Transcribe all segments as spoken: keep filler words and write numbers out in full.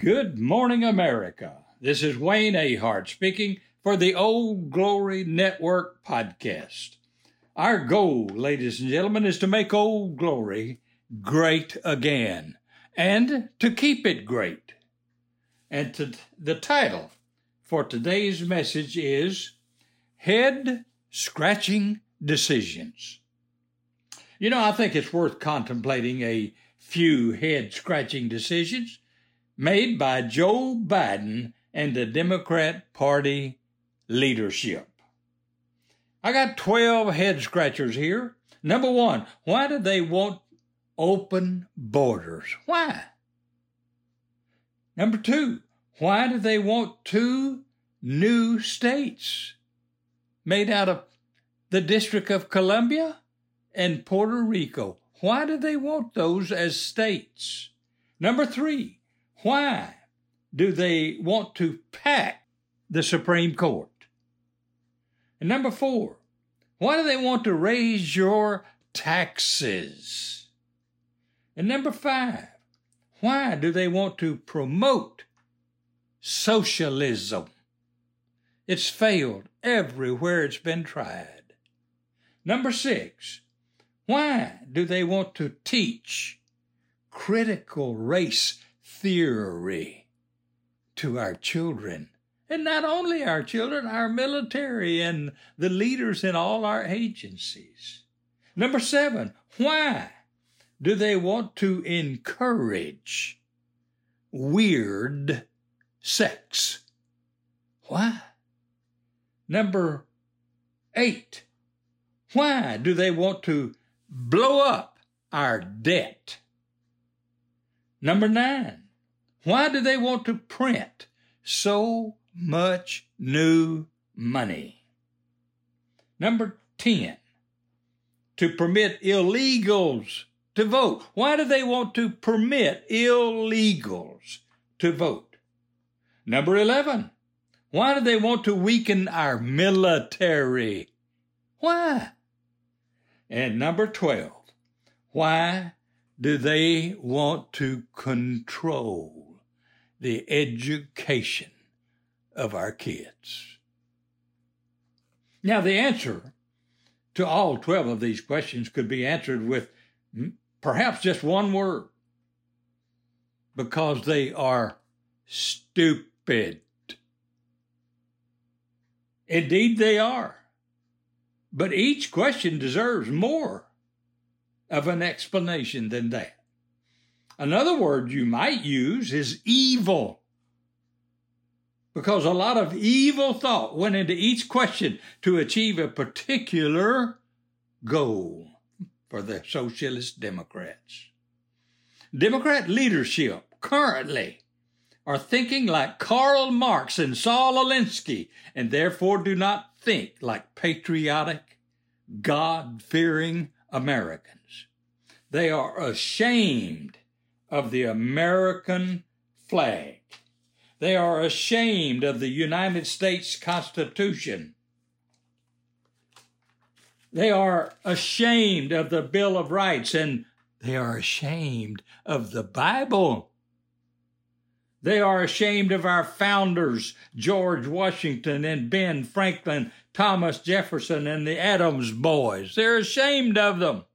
Good morning, America. This is Wayne Ahart speaking for the Old Glory Network podcast. Our goal, ladies and gentlemen, is to make Old Glory great again and to keep it great. And to the title for today's message is Head-Scratching Decisions. You know, I think it's worth contemplating a few head-scratching decisions made by Joe Biden and the Democrat Party leadership. I got twelve head-scratchers here. Number one, why do they want open borders? Why? Number two, why do they want two new states made out of the District of Columbia and Puerto Rico? Why do they want those as states? Number three, why do they want to pack the Supreme Court? And number four, why do they want to raise your taxes? And number five, why do they want to promote socialism? It's failed everywhere it's been tried. Number six, why do they want to teach critical race theory to our children, and not only our children, our military and the leaders in all our agencies? Number seven, why do they want to encourage weird sex? Why? Number eight, why do they want to blow up our debt? Number nine, why do they want to print so much new money? Number ten, to permit illegals to vote. Why do they want to permit illegals to vote? Number eleven, why do they want to weaken our military? Why? And number twelve, why do they want to control the education of our kids? Now, the answer to all twelve of these questions could be answered with perhaps just one word, because they are stupid. Indeed, they are. But each question deserves more of an explanation than that. Another word you might use is evil, because a lot of evil thought went into each question to achieve a particular goal for the socialist Democrats. Democrat leadership currently are thinking like Karl Marx and Saul Alinsky, and therefore do not think like patriotic, God-fearing Americans. They are ashamed of the American flag. They are ashamed of the United States Constitution. They are ashamed of the Bill of Rights, and they are ashamed of the Bible. They are ashamed of our founders, George Washington and Ben Franklin, Thomas Jefferson, and the Adams boys. They're ashamed of them.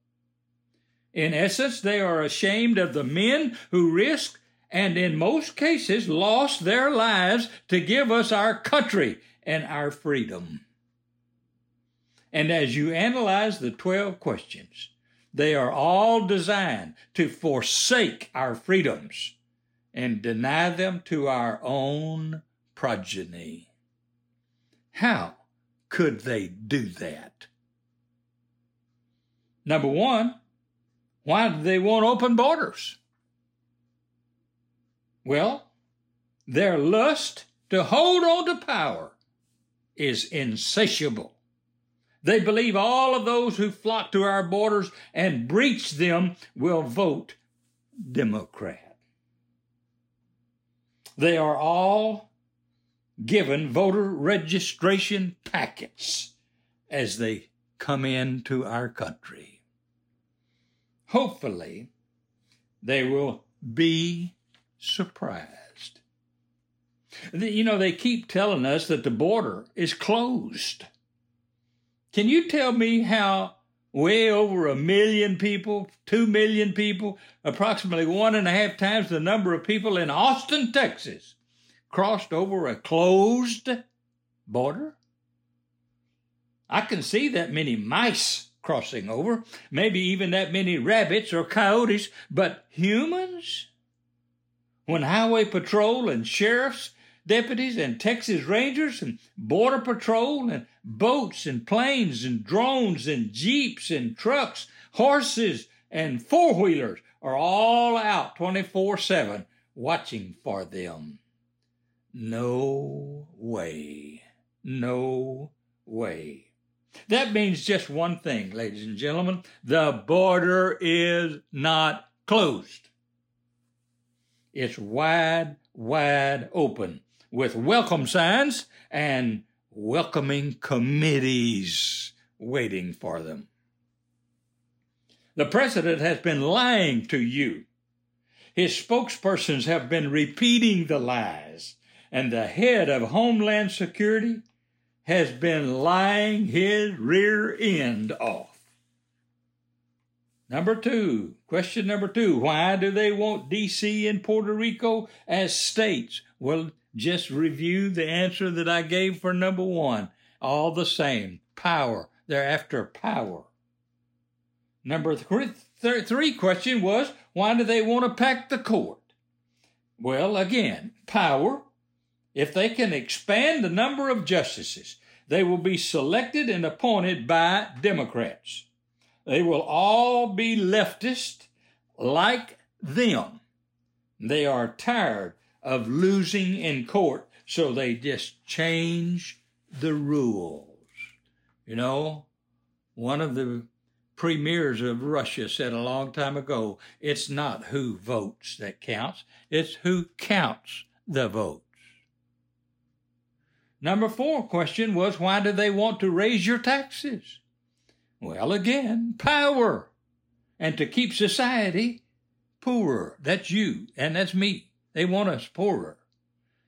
In essence, they are ashamed of the men who risked and in most cases lost their lives to give us our country and our freedom. And as you analyze the twelve questions, they are all designed to forsake our freedoms and deny them to our own progeny. How could they do that? Number one, why do they want open borders? Well, their lust to hold on to power is insatiable. They believe all of those who flock to our borders and breach them will vote Democrat. They are all given voter registration packets as they come into our country. Hopefully, they will be surprised. You know, they keep telling us that the border is closed. Can you tell me how way over a million people, two million people, approximately one and a half times the number of people in Austin, Texas, crossed over a closed border? I can see that many mice crossing over, maybe even that many rabbits or coyotes, but humans? When highway patrol and sheriff's deputies and Texas Rangers and Border Patrol and boats and planes and drones and jeeps and trucks, horses and four-wheelers are all out twenty-four seven watching for them. No way. No way. That means just one thing, ladies and gentlemen. The border is not closed. It's wide, wide open, with welcome signs and welcoming committees waiting for them. The president has been lying to you. His spokespersons have been repeating the lies, and the head of Homeland Security has been lying his rear end off. Number two, question number two, why do they want D C and Puerto Rico as states? Well, just review the answer that I gave for number one. All the same, power. They're after power. Number three, th- three question was, why do they want to pack the court? Well, again, power. If they can expand the number of justices, they will be selected and appointed by Democrats. They will all be leftist like them. They are tired of losing in court, so they just change the rules. You know, one of the premiers of Russia said a long time ago, it's not who votes that counts, it's who counts the votes. Number four question was, why do they want to raise your taxes? Well, again, power, and to keep society poorer. That's you, and that's me. They want us poorer.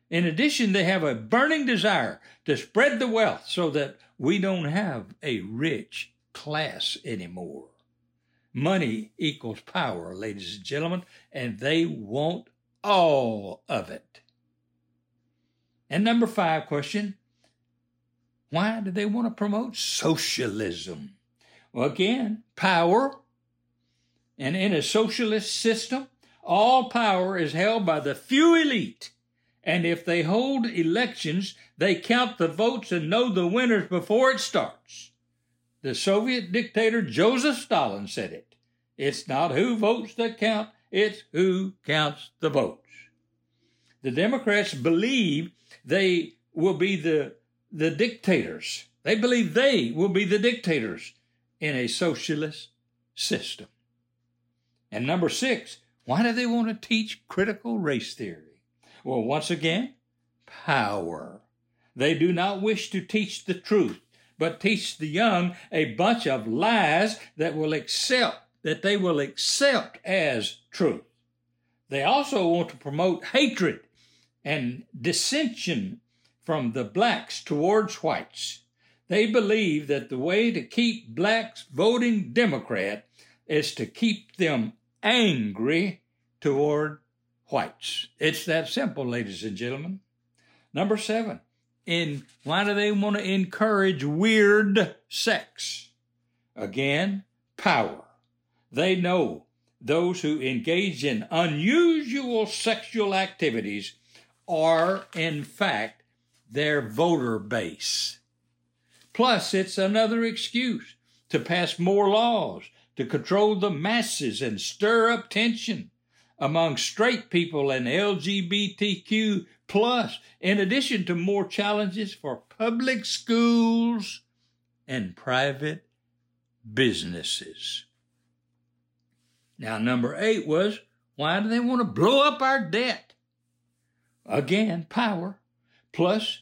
In addition, they have a burning desire to spread the wealth so that we don't have a rich class anymore. Money equals power, ladies and gentlemen, and they want all of it. And number five question, why do they want to promote socialism? Well, again, power. And in a socialist system, all power is held by the few elite. And if they hold elections, they count the votes and know the winners before it starts. The Soviet dictator Joseph Stalin said it. It's not who votes that count, it's who counts the votes. The Democrats believe they will be the, the dictators. They believe they will be the dictators in a socialist system. And number six, why do they want to teach critical race theory? Well, once again, power. They do not wish to teach the truth, but teach the young a bunch of lies that will accept, that they will accept as truth. They also want to promote hatred and dissension from the blacks towards whites. They believe that the way to keep blacks voting Democrat is to keep them angry toward whites. It's that simple, ladies and gentlemen. Number seven, in why do they want to encourage weird sex? Again, power. They know those who engage in unusual sexual activities are, in fact, their voter base. Plus, it's another excuse to pass more laws, to control the masses and stir up tension among straight people and L G B T Q plus, in addition to more challenges for public schools and private businesses. Now, number eight was, why do they want to blow up our debt? Again, power. Plus,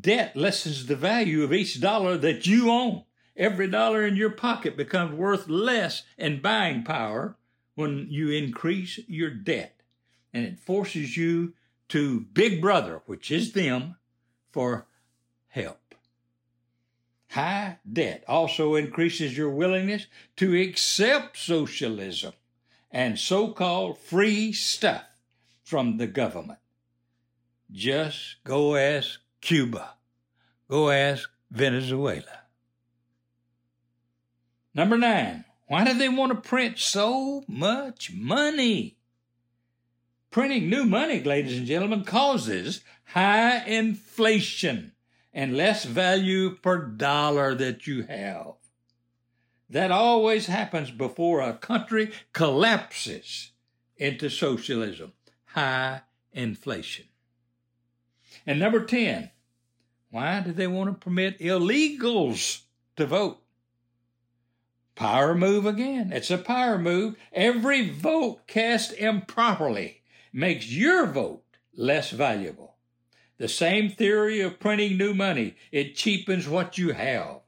debt lessens the value of each dollar that you own. Every dollar in your pocket becomes worth less in buying power when you increase your debt. And it forces you to Big Brother, which is them, for help. High debt also increases your willingness to accept socialism and so-called free stuff from the government. Just go ask Cuba. Go ask Venezuela. Number nine, why do they want to print so much money? Printing new money, ladies and gentlemen, causes high inflation and less value per dollar that you have. That always happens before a country collapses into socialism. High inflation. And number ten, why do they want to permit illegals to vote? Power move again. It's a power move. Every vote cast improperly makes your vote less valuable. The same theory of printing new money. It cheapens what you have.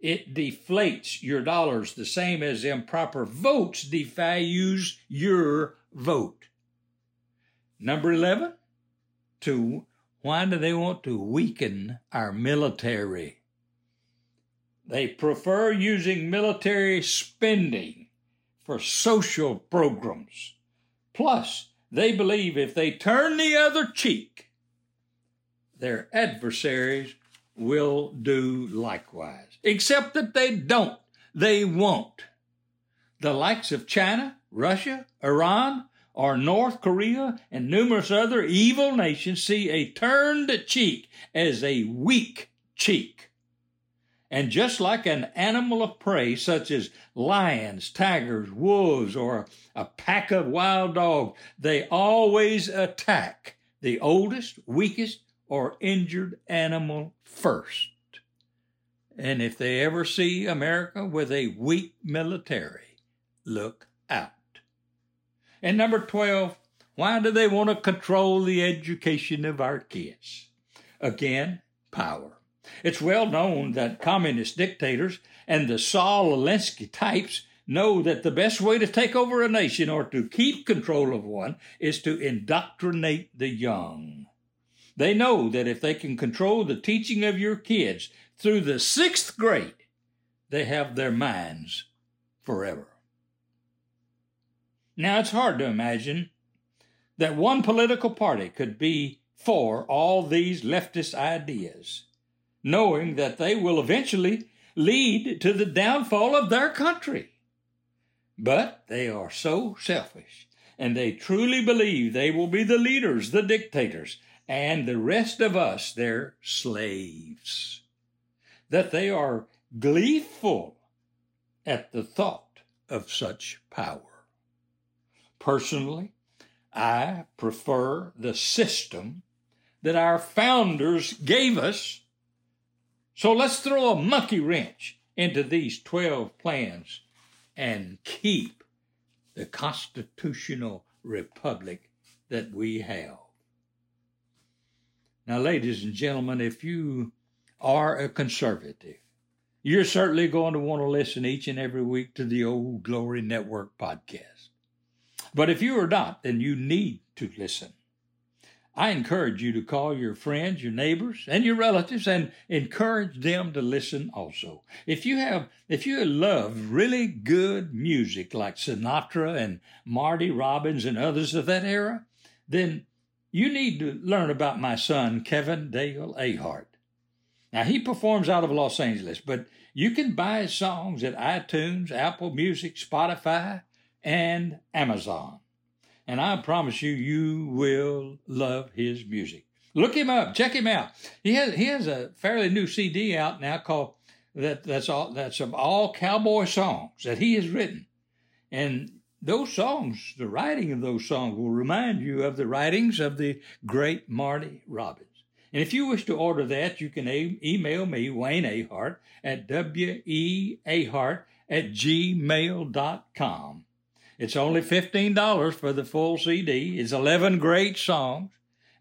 It deflates your dollars the same as improper votes devalues your vote. Number eleven, to why do they want to weaken our military? They prefer using military spending for social programs. Plus, they believe if they turn the other cheek, their adversaries will do likewise. Except that they don't. They won't. The likes of China, Russia, Iran, or North Korea and numerous other evil nations see a turned cheek as a weak cheek. And just like an animal of prey, such as lions, tigers, wolves, or a pack of wild dogs, they always attack the oldest, weakest, or injured animal first. And if they ever see America with a weak military, look out. And number twelve, why do they want to control the education of our kids? Again, power. It's well known that communist dictators and the Saul Alinsky types know that the best way to take over a nation or to keep control of one is to indoctrinate the young. They know that if they can control the teaching of your kids through the sixth grade, they have their minds forever. Now, it's hard to imagine that one political party could be for all these leftist ideas, knowing that they will eventually lead to the downfall of their country. But they are so selfish, and they truly believe they will be the leaders, the dictators, and the rest of us their slaves, that they are gleeful at the thought of such power. Personally, I prefer the system that our founders gave us. So let's throw a monkey wrench into these twelve plans and keep the constitutional republic that we have. Now, ladies and gentlemen, if you are a conservative, you're certainly going to want to listen each and every week to the Old Glory Network podcast. But if you are not, then you need to listen. I encourage you to call your friends, your neighbors, and your relatives, and encourage them to listen also. If you have, if you love really good music like Sinatra and Marty Robbins and others of that era, then you need to learn about my son, Kevin Dale Ahart. Now, he performs out of Los Angeles, but you can buy his songs at iTunes, Apple Music, Spotify, and Amazon. And I promise you, you will love his music. Look him up. Check him out. He has he has a fairly new C D out now called that that's all that's of all cowboy songs that he has written. And those songs, the writing of those songs will remind you of the writings of the great Marty Robbins. And if you wish to order that, you can a- email me, Wayne Ahart, at w e ahart at gmail dot com. It's only fifteen dollars for the full C D. It's eleven great songs,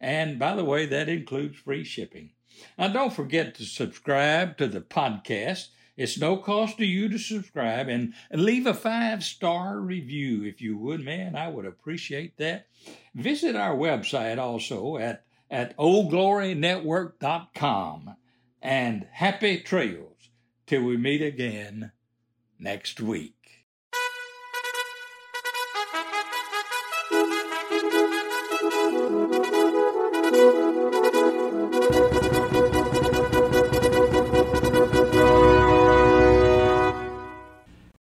And by the way, that includes free shipping. Now, don't forget to subscribe to the podcast. It's no cost to you to subscribe, and leave a five-star review if you would, man. I would appreciate that. Visit our website also at, at old glory network dot com. And happy trails till we meet again next week.